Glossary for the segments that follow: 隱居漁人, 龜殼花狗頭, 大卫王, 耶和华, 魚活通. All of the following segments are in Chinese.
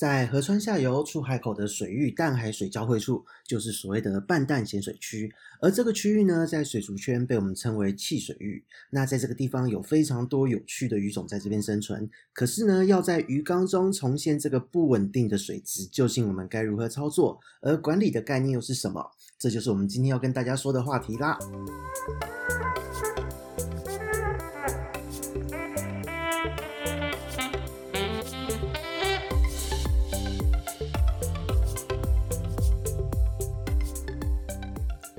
在河川下游出海口的水域淡海水交汇处，就是所谓的半淡咸水区。而这个区域呢，在水族圈被我们称为汽水域。那在这个地方有非常多有趣的鱼种在这边生存，可是呢，要在鱼缸中重现这个不稳定的水质，究竟我们该如何操作？而管理的概念又是什么？这就是我们今天要跟大家说的话题啦。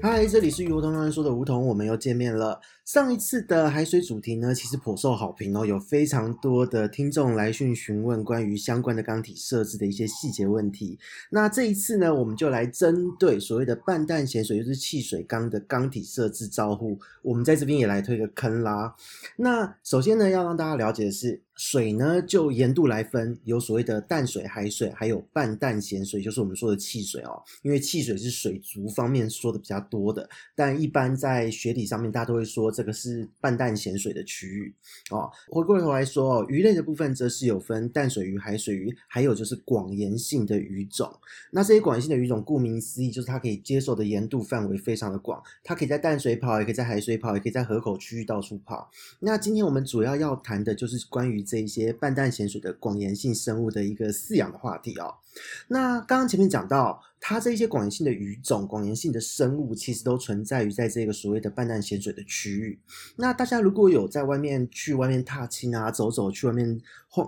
嗨，这里是鱼梧桐人说的梧桐，我们又见面了。上一次的海水主题呢，其实颇受好评哦，有非常多的听众来讯询问关于相关的缸体设置的一些细节问题。那这一次呢，我们就来针对所谓的半淡咸水，就是汽水缸的缸体设置照护，我们在这边也来推个坑啦。那首先呢，要让大家了解的是，水呢就盐度来分，有所谓的淡水、海水，还有半淡咸水，就是我们说的汽水哦。因为汽水是水族方面说的比较多的，但一般在学理上面大家都会说这个是半淡咸水的区域哦。回过头来说哦，鱼类的部分则是有分淡水鱼、海水鱼，还有就是广盐性的鱼种。那这些广盐性的鱼种，顾名思义就是它可以接受的盐度范围非常的广，它可以在淡水跑，也可以在海水跑，也可以在河口区域到处跑。那今天我们主要要谈的就是关于这一些半淡咸水的广盐性生物的一个饲养的话题哦。那刚刚前面讲到，它这一些广盐性的鱼种、广盐性的生物，其实都存在于在这个所谓的半淡咸水的区域。那大家如果有在去外面踏青啊、走走，去外面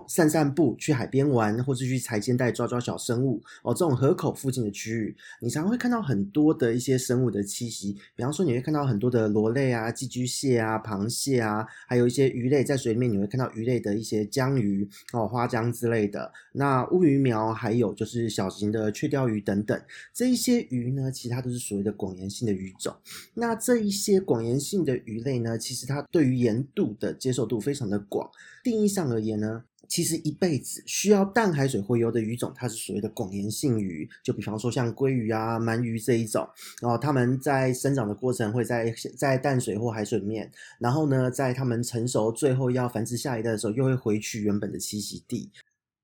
散散步，去海边玩，或是去柴间带抓抓小生物哦，这种河口附近的区域，你常会看到很多的一些生物的栖息。比方说，你会看到很多的螺类啊、寄居蟹啊、螃蟹啊，还有一些鱼类，在水里面你会看到鱼类的一些江鱼哦、花江之类的。那乌鱼苗，还有就是小型的雀鲷鱼等等。这一些鱼呢，其实它都是所谓的广盐性的鱼种。那这一些广盐性的鱼类呢，其实它对于盐度的接受度非常的广。定义上而言呢，其实一辈子需要淡海水洄游的鱼种，它是所谓的广盐性鱼，就比方说像鲑鱼啊、鳗鱼这一种哦，它们在生长的过程会在淡水或海水里面，然后呢，在它们成熟最后要繁殖下一代的时候，又会回去原本的栖息地。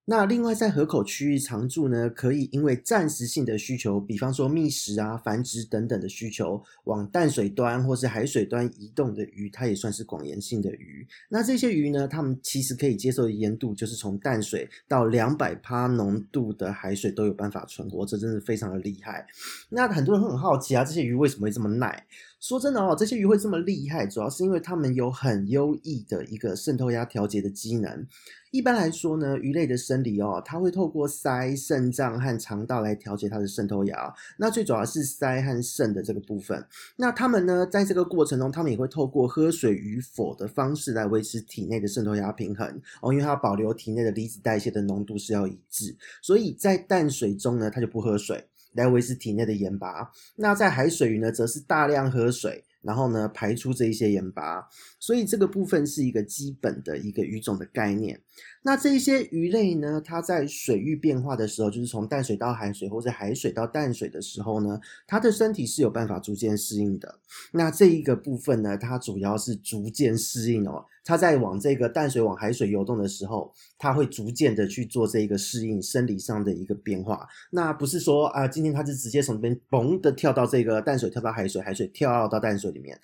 那另外在河口区域常住呢，可以因为暂时性的需求，比方说觅食啊、繁殖等等的需求，往淡水端或是海水端移动的鱼，它也算是广盐性的鱼。那这些鱼呢，它们其实可以接受的盐度就是从淡水到 200% 浓度的海水都有办法存活，这真的非常的厉害。那很多人会很好奇啊，这些鱼为什么会这么耐？说真的哦，这些鱼会这么厉害，主要是因为它们有很优异的一个渗透压调节的机能。一般来说呢，鱼类的生理哦，它会透过鳃、肾脏和肠道来调节它的渗透压哦。那最主要是鳃和肾的这个部分。那它们呢，在这个过程中，它们也会透过喝水与否的方式来维持体内的渗透压平衡哦，因为它要保留体内的离子代谢的浓度是要一致，所以在淡水中呢，它就不喝水，来维持体内的盐巴。那在海水鱼呢，则是大量喝水，然后呢排出这一些盐巴。所以这个部分是一个基本的一个鱼种的概念。那这一些鱼类呢，它在水域变化的时候，就是从淡水到海水或者海水到淡水的时候呢，它的身体是有办法逐渐适应的。那这一个部分呢，它主要是逐渐适应哦，它在往这个淡水往海水游动的时候，它会逐渐的去做这一个适应生理上的一个变化。那不是说啊，今天它是直接从这边嘣的跳到这个淡水，跳到海水，海水跳到淡水里面。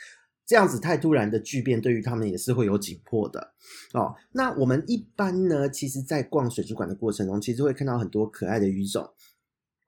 这样子太突然的巨变，对于他们也是会有紧迫的哦。那我们一般呢，其实在逛水族馆的过程中，其实会看到很多可爱的鱼种，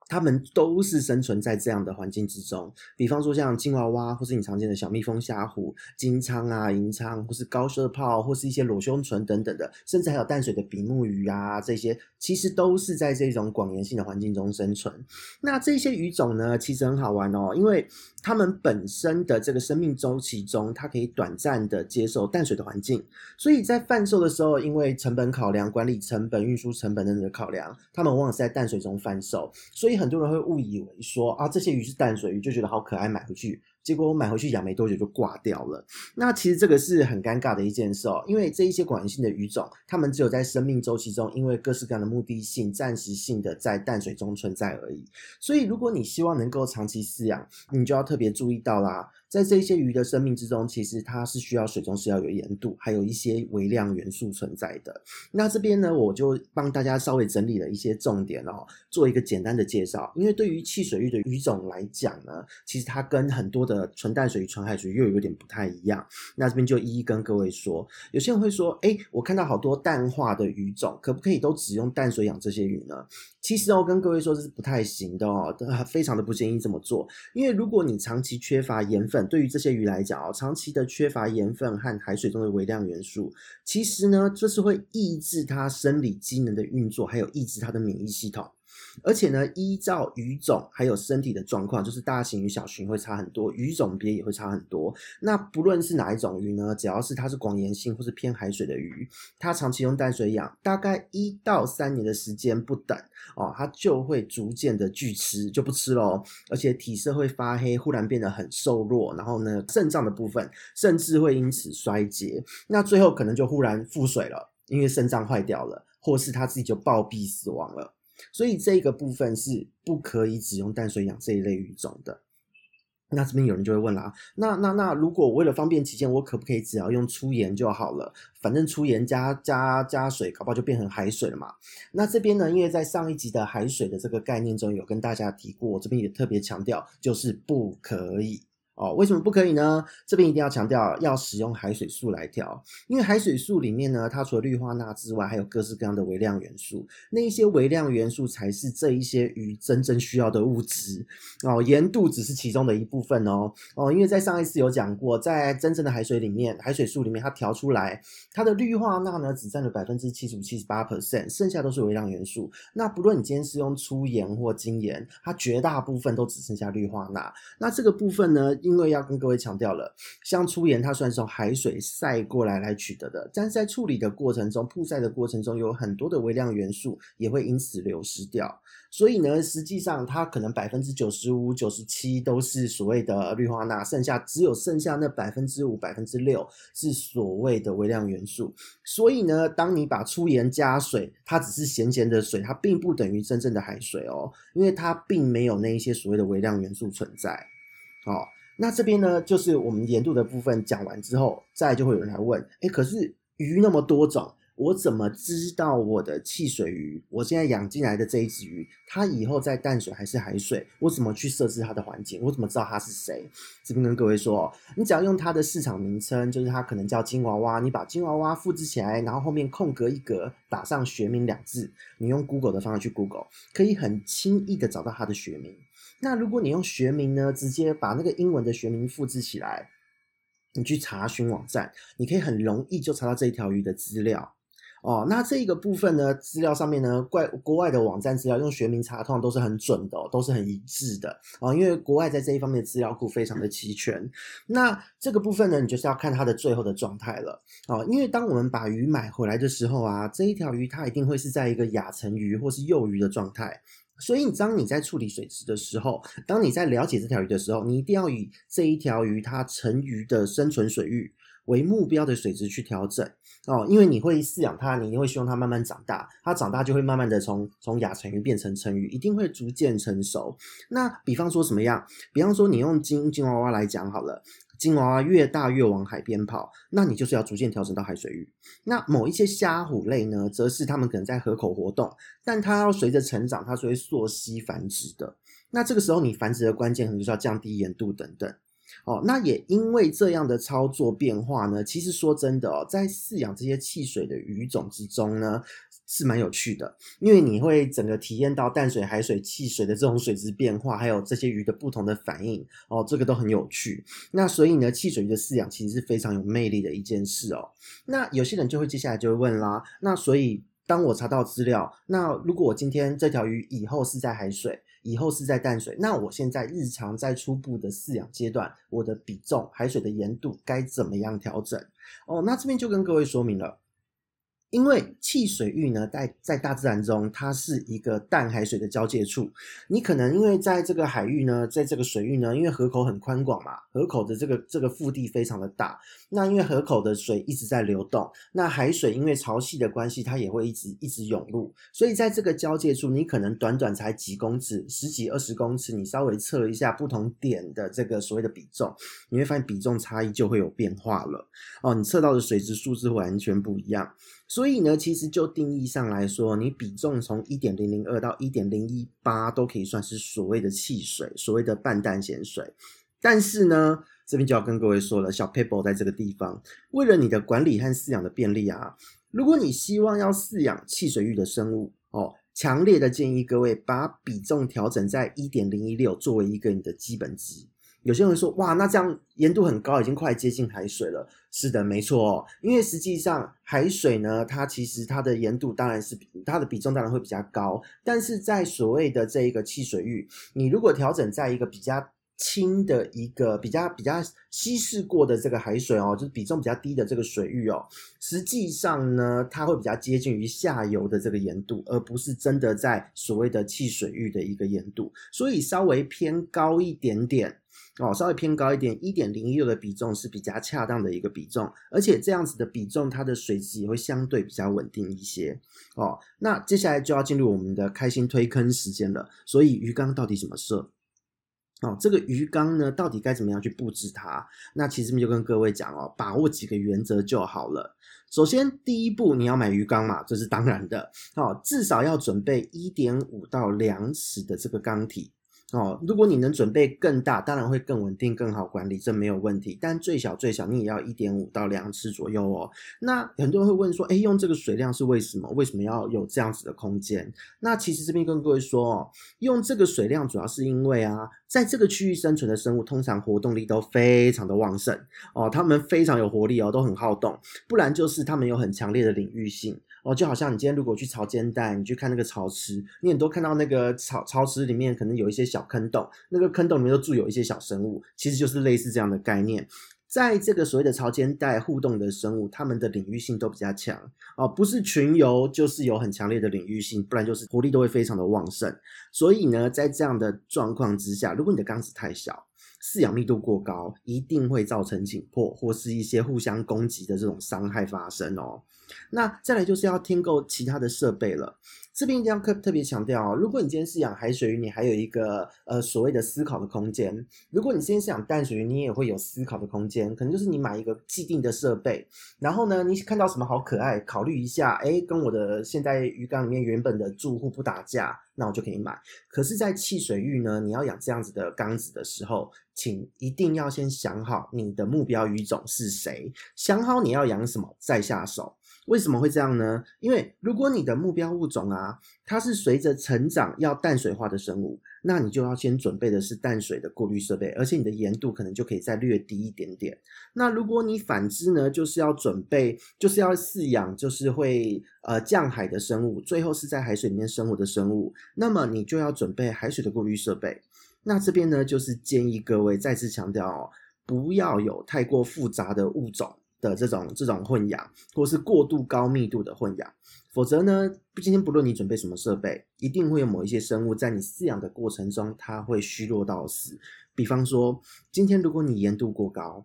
它们都是生存在这样的环境之中。比方说像金娃娃，或是你常见的小蜜蜂、虾虎、金鲳啊、银鲳，或是高射炮，或是一些裸胸唇等等的，甚至还有淡水的比目鱼啊，这些其实都是在这种广盐性的环境中生存。那这些鱼种呢，其实很好玩哦，因为它们本身的这个生命周期中，它可以短暂的接受淡水的环境，所以在贩售的时候，因为成本考量、管理成本、运输成本等等的考量，它们往往是在淡水中贩售，所以很多人会误以为说啊，这些鱼是淡水鱼，就觉得好可爱，买回去。结果我买回去养没多久就挂掉了。那其实这个是很尴尬的一件事哦，因为这一些广源性的鱼种，它们只有在生命周期中因为各式各样的目的性暂时性的在淡水中存在而已。所以如果你希望能够长期饲养，你就要特别注意到啦，在这些鱼的生命之中，其实它是需要水中是要有盐度，还有一些微量元素存在的。那这边呢，我就帮大家稍微整理了一些重点哦，做一个简单的介绍。因为对于汽水域的鱼种来讲呢，其实它跟很多的纯淡水鱼、纯海水鱼又有点不太一样。那这边就一一跟各位说。有些人会说，诶，我看到好多淡化的鱼种，可不可以都只用淡水养这些鱼呢？其实我跟各位说这是不太行的哦，非常的不建议这么做。因为如果你长期缺乏盐分，对于这些鱼来讲哦，长期的缺乏盐分和海水中的微量元素，其实呢，这是会抑制它生理机能的运作，还有抑制它的免疫系统。而且呢，依照鱼种还有身体的状况，就是大型鱼、小型鱼会差很多，鱼种别也会差很多。那不论是哪一种鱼呢，只要是它是广盐性或是偏海水的鱼，它长期用淡水养，大概1到3年的时间不等哦，它就会逐渐的拒吃，就不吃咯。而且体色会发黑，忽然变得很瘦弱，然后呢，肾脏的部分甚至会因此衰竭。那最后可能就忽然腹水了，因为肾脏坏掉了，或是它自己就暴毙死亡了。所以这个部分是不可以只用淡水养这一类鱼种的。那这边有人就会问啦，那如果我为了方便起见，我可不可以只要用粗盐就好了？反正粗盐加水，搞不好就变成海水了嘛。那这边呢，因为在上一集的海水的这个概念中有跟大家提过，我这边也特别强调，就是不可以。哦，为什么不可以呢？这边一定要强调，要使用海水素来调，因为海水素里面呢，它除了氯化钠之外，还有各式各样的微量元素，那一些微量元素才是这一些鱼真正需要的物质哦，盐度只是其中的一部分哦。哦，因为在上一次有讲过，在真正的海水里面，海水素里面它调出来，它的氯化钠呢只占了 75-78%， 剩下都是微量元素。那不论你今天是用粗盐或精盐，它绝大部分都只剩下氯化钠。那这个部分呢，因为要跟各位强调了，像粗盐它虽然是从海水晒过来取得的，但是在处理的过程中、曝晒的过程中，有很多的微量元素也会因此流失掉。所以呢，实际上它可能 95%、97% 都是所谓的氯化钠，只有剩下那 5%、6% 是所谓的微量元素。所以呢，当你把粗盐加水，它只是咸咸的水，它并不等于真正的海水哦，因为它并没有那一些所谓的微量元素存在。哦，那这边呢，就是我们盐度的部分讲完之后，再来就会有人来问，诶，可是鱼那么多种，我怎么知道我的汽水鱼，我现在养进来的这一只鱼，它以后在淡水还是海水？我怎么去设置它的环境？我怎么知道它是谁？这边跟各位说哦，你只要用它的市场名称，就是它可能叫金娃娃，你把金娃娃复制起来，然后后面空格一格打上学名2字，你用 Google 的方式去 Google， 可以很轻易的找到它的学名。那如果你用学名呢，直接把那个英文的学名复制起来，你去查询网站，你可以很容易就查到这一条鱼的资料。哦，那这个部分呢，资料上面呢，国外的网站资料用学名查，通常都是很准的哦，都是很一致的哦，因为国外在这一方面的资料库非常的齐全。那这个部分呢，你就是要看它的最后的状态了哦，因为当我们把鱼买回来的时候啊，这一条鱼它一定会是在一个亚成鱼或是幼鱼的状态。所以当你在处理水质的时候，当你在了解这条鱼的时候，你一定要以这一条鱼它成鱼的生存水域为目标的水质去调整哦，因为你会饲养它，你会希望它慢慢长大，它长大就会慢慢的从亚成鱼变成成鱼，一定会逐渐成熟。那比方说什么样？比方说你用金娃娃来讲好了，金娃娃越大越往海边跑，那你就是要逐渐调整到海水域。那某一些虾虎类呢，则是它们可能在河口活动，但它要随着成长，它是会溯溪繁殖的。那这个时候你繁殖的关键可能就是要降低盐度等等。哦，那也因为这样的操作变化呢，其实说真的哦，在饲养这些汽水的鱼种之中呢，是蛮有趣的，因为你会整个体验到淡水、海水、汽水的这种水质变化，还有这些鱼的不同的反应哦，这个都很有趣。那所以呢，汽水鱼的饲养其实是非常有魅力的一件事哦。那有些人就会接下来就会问啦，那所以当我查到资料，那如果我今天这条鱼以后是在海水，以后是在淡水，那我现在日常在初步的饲养阶段，我的比重、海水的盐度该怎么样调整？哦，那这边就跟各位说明了，因为汽水域呢，在大自然中，它是一个淡海水的交界处。你可能因为在这个海域呢，在这个水域呢，因为河口很宽广嘛，河口的这个腹地非常的大。那因为河口的水一直在流动，那海水因为潮汐的关系，它也会一直涌入。所以在这个交界处，你可能短短才几公尺，10几20公尺，你稍微测一下不同点的这个所谓的比重，你会发现比重差异就会有变化了。哦，你测到的水质数字会完全不一样。所以呢，其实就定义上来说，你比重从 1.002 到 1.018 都可以算是所谓的汽水，所谓的半淡咸水。但是呢，这边就要跟各位说了，小 paper 在这个地方，为了你的管理和饲养的便利啊，如果你希望要饲养汽水域的生物哦，强烈的建议各位把比重调整在 1.016 作为一个你的基本值。有些人会说，哇，那这样盐度很高，已经快接近海水了。是的，没错哦，因为实际上海水呢，它其实它的盐度当然是它的比重当然会比较高，但是在所谓的这一个汽水域，你如果调整在一个比较轻的一个比较稀释过的这个海水哦，就是比重比较低的这个水域哦，实际上呢，它会比较接近于下游的这个盐度，而不是真的在所谓的汽水域的一个盐度，所以稍微偏高一点点。哦，稍微偏高一点 1.016 的比重是比较恰当的一个比重，而且这样子的比重它的水质也会相对比较稳定一些。哦，那接下来就要进入我们的开心推坑时间了。所以鱼缸到底怎么设？哦，这个鱼缸呢，到底该怎么样去布置它？那其实就跟各位讲哦，把握几个原则就好了。首先，第一步你要买鱼缸嘛，这是当然的。哦，至少要准备 1.5 到2尺的这个缸体。哦，如果你能准备更大，当然会更稳定更好管理，这没有问题，但最小你也要 1.5 到2尺左右哦。那很多人会问说，诶，用这个水量是为什么要有这样子的空间？那其实这边跟各位说哦，用这个水量主要是因为啊，在这个区域生存的生物通常活动力都非常的旺盛哦，他们非常有活力哦，都很好动，不然就是他们有很强烈的领域性。哦，就好像你今天如果去潮间带，你去看那个潮池，你很多看到那个潮池里面可能有一些小坑洞，那个坑洞里面都住有一些小生物，其实就是类似这样的概念。在这个所谓的潮间带互动的生物，它们的领域性都比较强哦，不是群游就是有很强烈的领域性，不然就是活力都会非常的旺盛。所以呢，在这样的状况之下，如果你的缸子太小，饲养密度过高，一定会造成紧迫或是一些互相攻击的这种伤害发生哦。那再来就是要添购其他的设备了。这边一定要特别强调哦，如果你今天是养海水鱼，你还有一个所谓的思考的空间；如果你今天是养淡水鱼，你也会有思考的空间。可能就是你买一个既定的设备，然后呢，你看到什么好可爱，考虑一下，诶，跟我的现在鱼缸里面原本的住户不打架，那我就可以买。可是在汽水域呢，你要养这样子的缸子的时候，请一定要先想好你的目标鱼种是谁，想好你要养什么再下手。为什么会这样呢？因为如果你的目标物种啊，它是随着成长要淡水化的生物，那你就要先准备的是淡水的过滤设备，而且你的盐度可能就可以再略低一点点。那如果你反之呢，就是要准备，就是要饲养，就是会降海的生物，最后是在海水里面生活的生物，那么你就要准备海水的过滤设备。那这边呢，就是建议各位再次强调哦，不要有太过复杂的物种的这种混养，或是过度高密度的混养，否则呢，今天不论你准备什么设备，一定会有某一些生物在你饲养的过程中，它会虚弱到死。比方说，今天如果你盐度过高，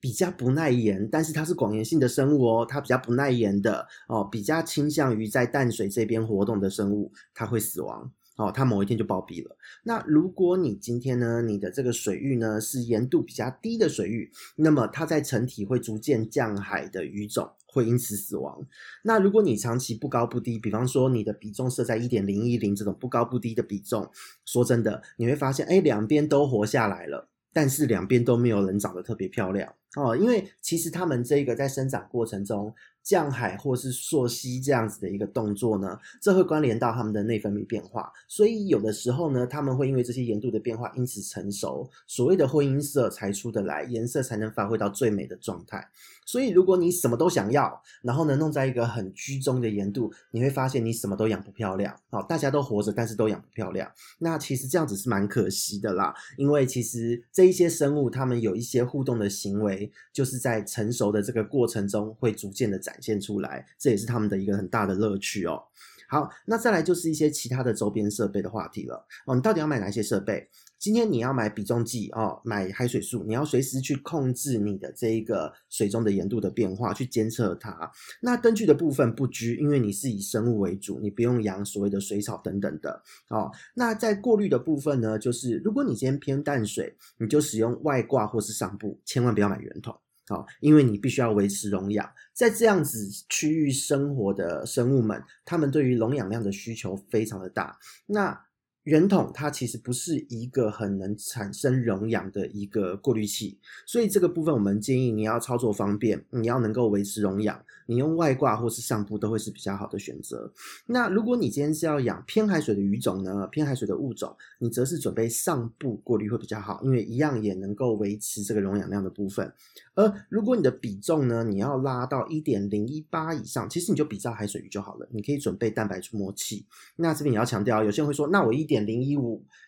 比较不耐盐，但是它是广盐性的生物哦，它比较不耐盐的哦，比较倾向于在淡水这边活动的生物，它会死亡。哦，它某一天就暴毙了。那如果你今天呢，你的这个水域呢是盐度比较低的水域，那么它在成体会逐渐降海的鱼种会因此死亡。那如果你长期不高不低，比方说你的比重设在 1.010 这种不高不低的比重，说真的，你会发现，诶，两边都活下来了，但是两边都没有人长得特别漂亮哦，因为其实他们这个在生长过程中降海或是溯溪这样子的一个动作呢，这会关联到他们的内分泌变化，所以有的时候呢，他们会因为这些盐度的变化因此成熟，所谓的婚姻色才出得来，颜色才能发挥到最美的状态。所以如果你什么都想要，然后呢弄在一个很居中的盐度，你会发现你什么都养不漂亮哦，大家都活着但是都养不漂亮，那其实这样子是蛮可惜的啦。因为其实这一些生物他们有一些互动的行为，为就是在成熟的这个过程中会逐渐的展现出来，这也是他们的一个很大的乐趣哦。好，那再来就是一些其他的周边设备的话题了哦，你到底要买哪些设备？今天你要买比重计哦，买海水束，你要随时去控制你的这一个水中的盐度的变化，去监测它。那灯具的部分不拘，因为你是以生物为主，你不用养所谓的水草等等的哦。那在过滤的部分呢，就是如果你今天偏淡水，你就使用外挂或是上部，千万不要买圆筒。好，因为你必须要维持溶氧，在这样子区域生活的生物们，他们对于溶氧量的需求非常的大。那圆筒它其实不是一个很能产生溶氧的一个过滤器，所以这个部分我们建议你要操作方便，你要能够维持溶氧，你用外挂或是上部都会是比较好的选择。那如果你今天是要养偏海水的鱼种呢，偏海水的物种，你则是准备上部过滤会比较好，因为一样也能够维持这个溶氧量的部分。而如果你的比重呢，你要拉到 1.018 以上，其实你就比照海水鱼就好了，你可以准备蛋白触摸器。那这边也要强调，有些人会说，那我1.015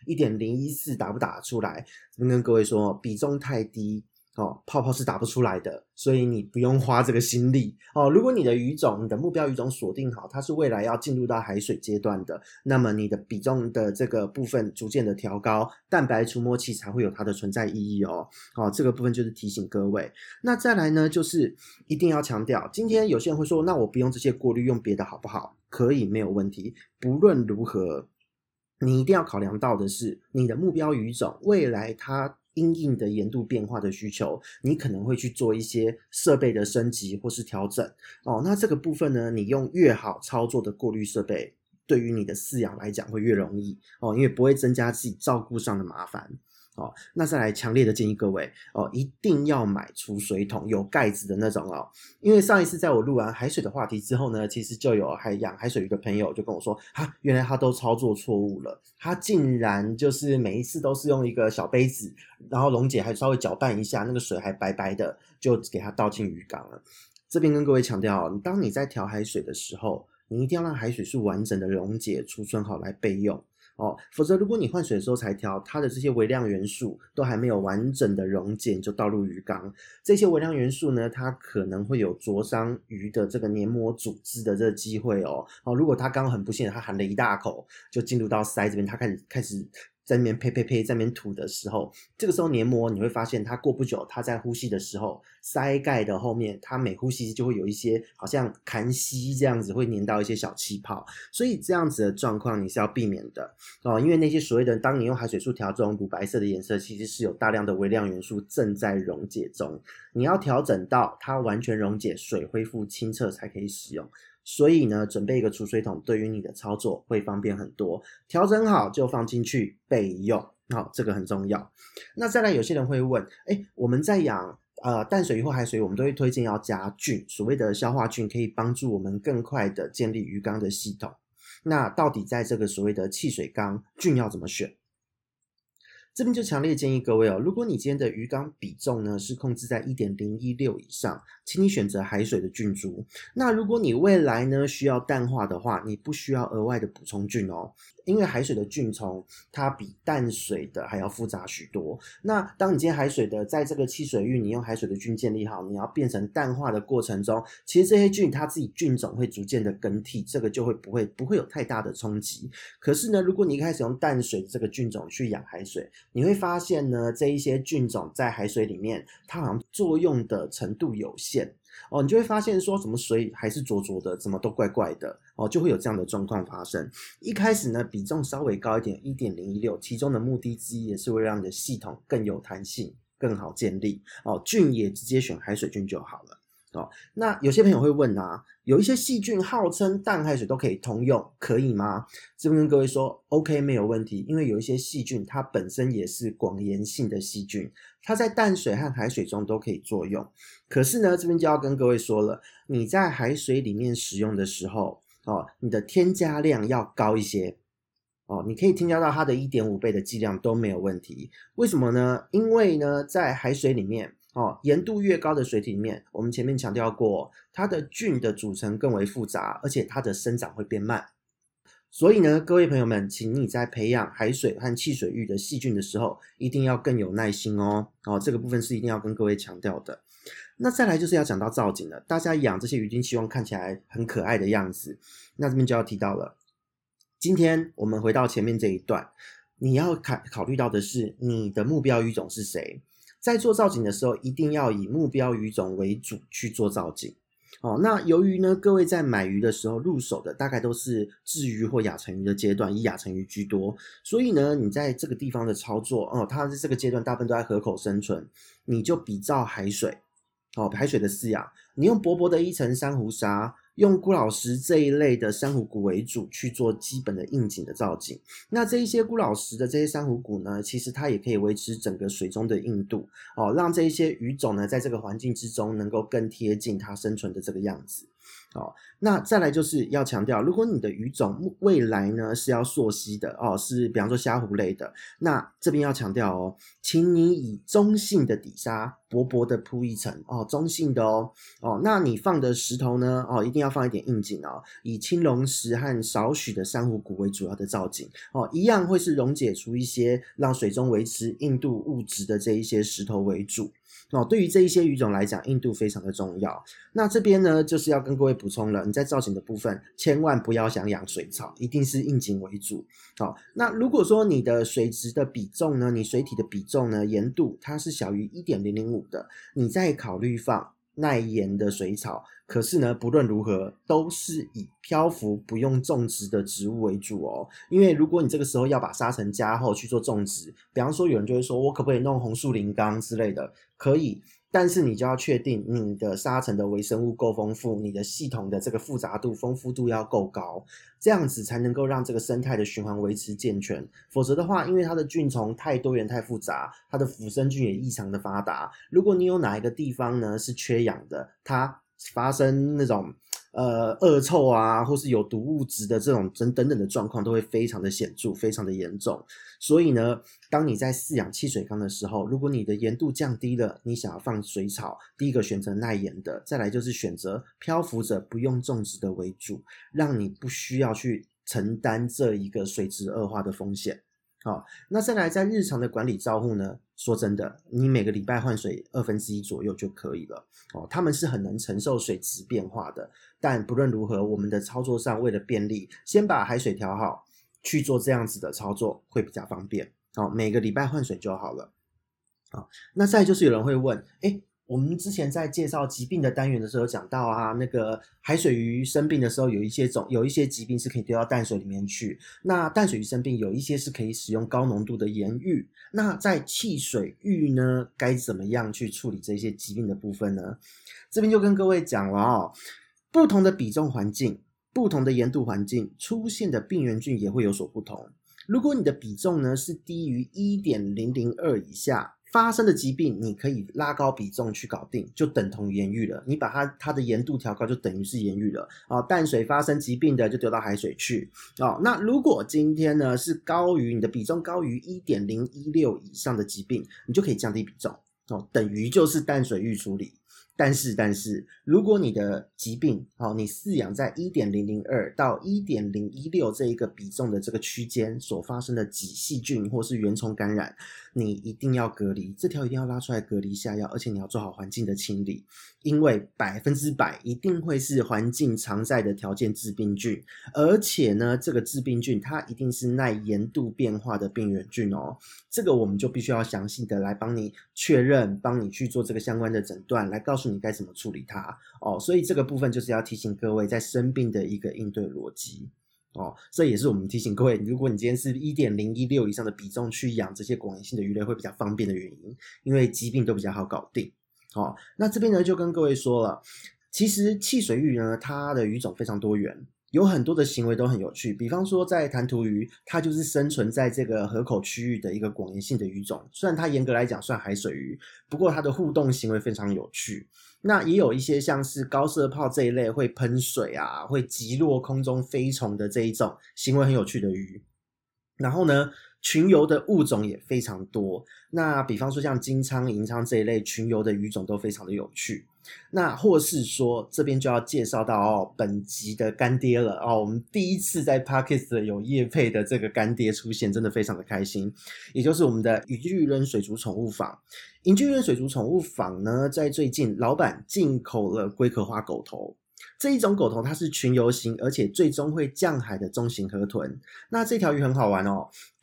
1.014 打不打出来？这边跟各位说，比重太低哦，泡泡是打不出来的，所以你不用花这个心力哦。如果你的鱼种，你的目标鱼种锁定好，它是未来要进入到海水阶段的，那么你的比重的这个部分逐渐的调高，蛋白触摸器才会有它的存在意义哦。哦，这个部分就是提醒各位。那再来呢，就是一定要强调，今天有些人会说，那我不用这些过滤，用别的好不好？可以，没有问题。不论如何，你一定要考量到的是，你的目标鱼种未来它因应的盐度变化的需求，你可能会去做一些设备的升级或是调整哦。那这个部分呢，你用越好操作的过滤设备，对于你的饲养来讲会越容易哦，因为不会增加自己照顾上的麻烦哦。那再来强烈的建议各位哦，一定要买储水桶，有盖子的那种哦。因为上一次在我录完海水的话题之后呢，其实就有养海水鱼的朋友就跟我说，哈，原来他都操作错误了，他竟然就是每一次都是用一个小杯子，然后龙姐还稍微搅拌一下，那个水还白白的就给他倒进鱼缸了。这边跟各位强调哦，当你在调海水的时候，你一定要让海水是完整的溶解储存好来备用哦，否则如果你换水的时候才调，它的这些微量元素都还没有完整的溶解，你就倒入鱼缸。这些微量元素呢，它可能会有灼伤鱼的这个黏膜组织的这个机会哦。哦，如果它刚刚很不幸，它含了一大口就进入到鳃这边，它开始在那边呸呸呸在那边吐的时候，这个时候黏膜你会发现，它过不久，它在呼吸的时候，鳃盖的后面，它每呼吸就会有一些好像痰稀这样子，会黏到一些小气泡，所以这样子的状况你是要避免的哦。因为那些所谓的，当你用海水素调这种乳白色的颜色，其实是有大量的微量元素正在溶解中，你要调整到它完全溶解，水恢复清澈才可以使用。所以呢，准备一个储水桶，对于你的操作会方便很多，调整好就放进去备用，好，这个很重要。那再来，有些人会问，我们在养淡水鱼或海水鱼，我们都会推荐要加菌，所谓的消化菌可以帮助我们更快的建立鱼缸的系统。那到底在这个所谓的汽水缸，菌要怎么选？这边就强烈建议各位哦，如果你今天的鱼缸比重呢是控制在 1.016 以上，请你选择海水的菌株。那如果你未来呢需要淡化的话，你不需要额外的补充菌哦，因为海水的菌丛它比淡水的还要复杂许多。那当你今天海水的在这个汽水域，你用海水的菌建立好，你要变成淡化的过程中，其实这些菌它自己菌种会逐渐的更替，这个就会不会有太大的冲击。可是呢，如果你一开始用淡水这个菌种去养海水，你会发现呢，这一些菌种在海水里面，它好像作用的程度有限。哦，你就会发现说，怎么水还是浊浊的，怎么都怪怪的哦，就会有这样的状况发生。一开始呢，比重稍微高一点 1.016， 其中的目的之一也是会让你的系统更有弹性，更好建立哦。菌也直接选海水菌就好了哦。那有些朋友会问啊，有一些细菌号称淡海水都可以通用，可以吗？这边跟各位说 OK， 没有问题，因为有一些细菌它本身也是广盐性的细菌，它在淡水和海水中都可以作用。可是呢，这边就要跟各位说了，你在海水里面使用的时候哦，你的添加量要高一些哦，你可以添加到它的 1.5 倍的剂量都没有问题。为什么呢？因为呢，在海水里面哦，盐度越高的水体里面，我们前面强调过，它的菌的组成更为复杂，而且它的生长会变慢。所以呢，各位朋友们，请你在培养海水和汽水域的细菌的时候，一定要更有耐心哦。哦，这个部分是一定要跟各位强调的。那再来就是要讲到造景了，大家养这些鱼精希望看起来很可爱的样子，那这边就要提到了，今天我们回到前面这一段，你要考虑到的是你的目标鱼种是谁，在做造景的时候一定要以目标鱼种为主去做造景。那由于呢，各位在买鱼的时候入手的大概都是稚鱼或亚成鱼的阶段，以亚成鱼居多，所以呢，你在这个地方的操作，它在这个阶段大部分都在河口生存，你就比照海水，海水的饲养，你用薄薄的一层珊瑚沙，用孤老石这一类的珊瑚骨为主去做基本的硬景的造景。那这一些孤老石的这些珊瑚骨呢，其实它也可以维持整个水中的硬度，让这一些鱼种呢在这个环境之中能够更贴近它生存的这个样子。那再来就是要强调，如果你的鱼种未来呢是要溯溪的，是比方说虾虎类的，那这边要强调哦，请你以中性的底沙薄薄的铺一层，中性的哦，那你放的石头呢，一定要放一点硬景哦，以青龙石和少许的珊瑚骨为主要的造景，一样会是溶解出一些让水中维持硬度物质的这一些石头为主。对于这一些鱼种来讲，硬度非常的重要。那这边呢，就是要跟各位补充了，你在造景的部分，千万不要想养水草，一定是硬景为主。那如果说你的水质的比重呢，你水体的比重呢，盐度它是小于 1.005 的，你再考虑放耐盐的水草，可是呢，不论如何都是以漂浮不用种植的植物为主哦。因为如果你这个时候要把沙尘加厚去做种植，比方说有人就会说我可不可以弄红树林缸之类的，可以，但是你就要确定你的沙尘的微生物够丰富，你的系统的这个复杂度丰富度要够高，这样子才能够让这个生态的循环维持健全。否则的话，因为它的菌虫太多元太复杂，它的腐生菌也异常的发达，如果你有哪一个地方呢是缺氧的，它发生那种恶臭啊，或是有毒物质的这种等等的状况，都会非常的显著，非常的严重。所以呢，当你在饲养汽水缸的时候，如果你的盐度降低了，你想要放水草，第一个选择耐盐的，再来就是选择漂浮着不用种植的为主，让你不需要去承担这一个水质恶化的风险。那再来在日常的管理照护呢，说真的，你每个礼拜换水1/2左右就可以了。他们是很能承受水质变化的，但不论如何，我们的操作上为了便利，先把海水调好，去做这样子的操作会比较方便。每个礼拜换水就好了。那再来就是有人会问，我们之前在介绍疾病的单元的时候讲到啊，那个海水鱼生病的时候，有一些疾病是可以丢到淡水里面去。那淡水鱼生病有一些是可以使用高浓度的盐浴。那在汽水浴呢，该怎么样去处理这些疾病的部分呢？这边就跟各位讲了不同的比重环境，不同的盐度环境，出现的病原菌也会有所不同。如果你的比重呢是低于 1.002 以下，发生的疾病你可以拉高比重去搞定，就等同于盐浴了，你把它的盐度调高就等于是盐浴了。淡水发生疾病的就丢到海水去。那如果今天呢是高于你的比重高于 1.016 以上的疾病，你就可以降低比重，等于就是淡水浴处理。但是如果你的疾病你饲养在 1.002 到 1.016 这一个比重的这个区间所发生的细菌或是原虫感染，你一定要隔离，这条一定要拉出来隔离下药，而且你要做好环境的清理，因为100%一定会是环境常在的条件致病菌，而且呢这个致病菌它一定是耐盐度变化的病原菌这个我们就必须要详细的来帮你确认，帮你去做这个相关的诊断，来告诉你该怎么处理它所以这个部分就是要提醒各位在生病的一个应对逻辑这也是我们提醒各位，如果你今天是 1.016 以上的比重去养这些果蝇性的鱼类会比较方便的原因，因为疾病都比较好搞定那这边呢就跟各位说了，其实汽水鱼呢它的鱼种非常多元，有很多的行为都很有趣，比方说在弹涂鱼，它就是生存在这个河口区域的一个广盐性的鱼种，虽然它严格来讲算海水鱼，不过它的互动行为非常有趣。那也有一些像是高射炮这一类会喷水啊，会击落空中飞虫的这一种行为很有趣的鱼。然后呢群游的物种也非常多，那比方说像金鲳、银鲳这一类群游的鱼种都非常的有趣。那或是说这边就要介绍到本集的干爹了我们第一次在 Podcast 有业配的这个干爹出现，真的非常的开心，也就是我们的银巨人水族宠物坊。银巨人水族宠物坊呢，在最近老板进口了龟壳花狗头，这一种狗头它是群游型，而且最终会降海的中型河豚。那这条鱼很好玩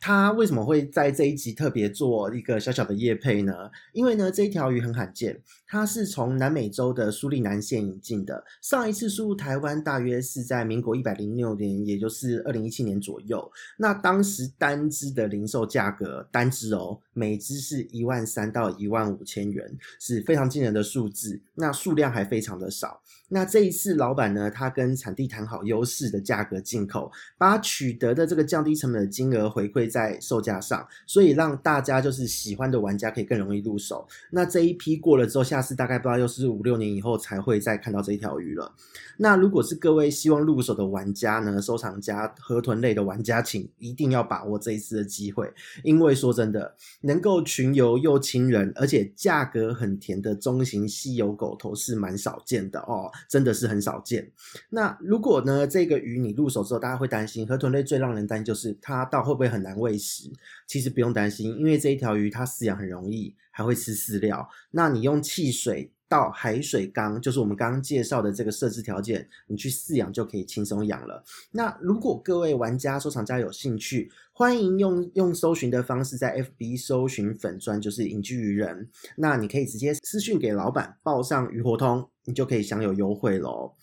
它为什么会在这一集特别做一个小小的业配呢？因为呢这一条鱼很罕见，它是从南美洲的苏利南县引进的，上一次输入台湾大约是在民国106年，也就是2017年左右。那当时单只的零售价格，单只每只是13000到15000元，是非常惊人的数字，那数量还非常的少。那这一次老板呢，他跟产地谈好优势的价格进口，把取得的这个降低成本的金额回馈在售价上，所以让大家就是喜欢的玩家可以更容易入手。那这一批过了之后，下次大概不知道又是5-6年以后才会再看到这一条鱼了。那如果是各位希望入手的玩家呢，收藏家、河豚类的玩家，请一定要把握这一次的机会，因为说真的，能够群游又亲人，而且价格很甜的中型稀有狗头是蛮少见的真的是很少见。那如果呢这个鱼你入手之后，大家会担心河豚类最让人担心就是它到会不会很难喂食，其实不用担心，因为这一条鱼它饲养很容易，还会吃饲料。那你用汽水到海水缸，就是我们刚刚介绍的这个设置条件，你去饲养就可以轻松养了。那如果各位玩家、收藏家有兴趣，欢迎用搜寻的方式在 FB 搜寻粉专，就是隐居渔人，那你可以直接私讯给老板报上鱼活通，你就可以享有优惠咯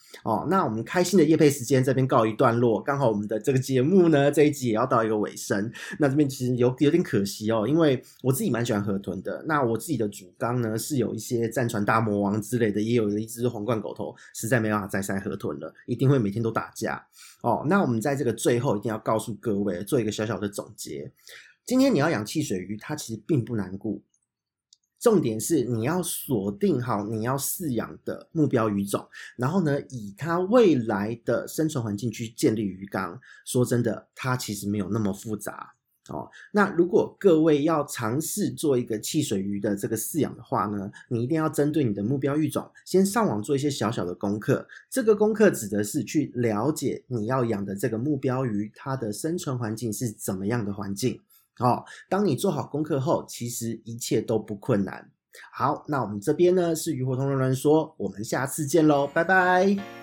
那我们开心的业配时间这边告一段落，刚好我们的这个节目呢，这一集也要到一个尾声。那这边其实有点可惜因为我自己蛮喜欢河豚的，那我自己的主缸呢是有一些战船大魔王之类的，也有一只皇冠狗头，实在没办法再塞河豚了，一定会每天都打架那我们在这个最后一定要告诉各位，做一个小小的总结。今天你要养汽水鱼，它其实并不难顾，重点是你要锁定好你要饲养的目标鱼种，然后呢以它未来的生存环境去建立鱼缸。说真的，它其实没有那么复杂那如果各位要尝试做一个汽水鱼的这个饲养的话呢，你一定要针对你的目标育种先上网做一些小小的功课。这个功课指的是去了解你要养的这个目标鱼它的生存环境是怎么样的环境当你做好功课后，其实一切都不困难。好，那我们这边呢是鱼活通乱乱说，我们下次见咯，拜拜。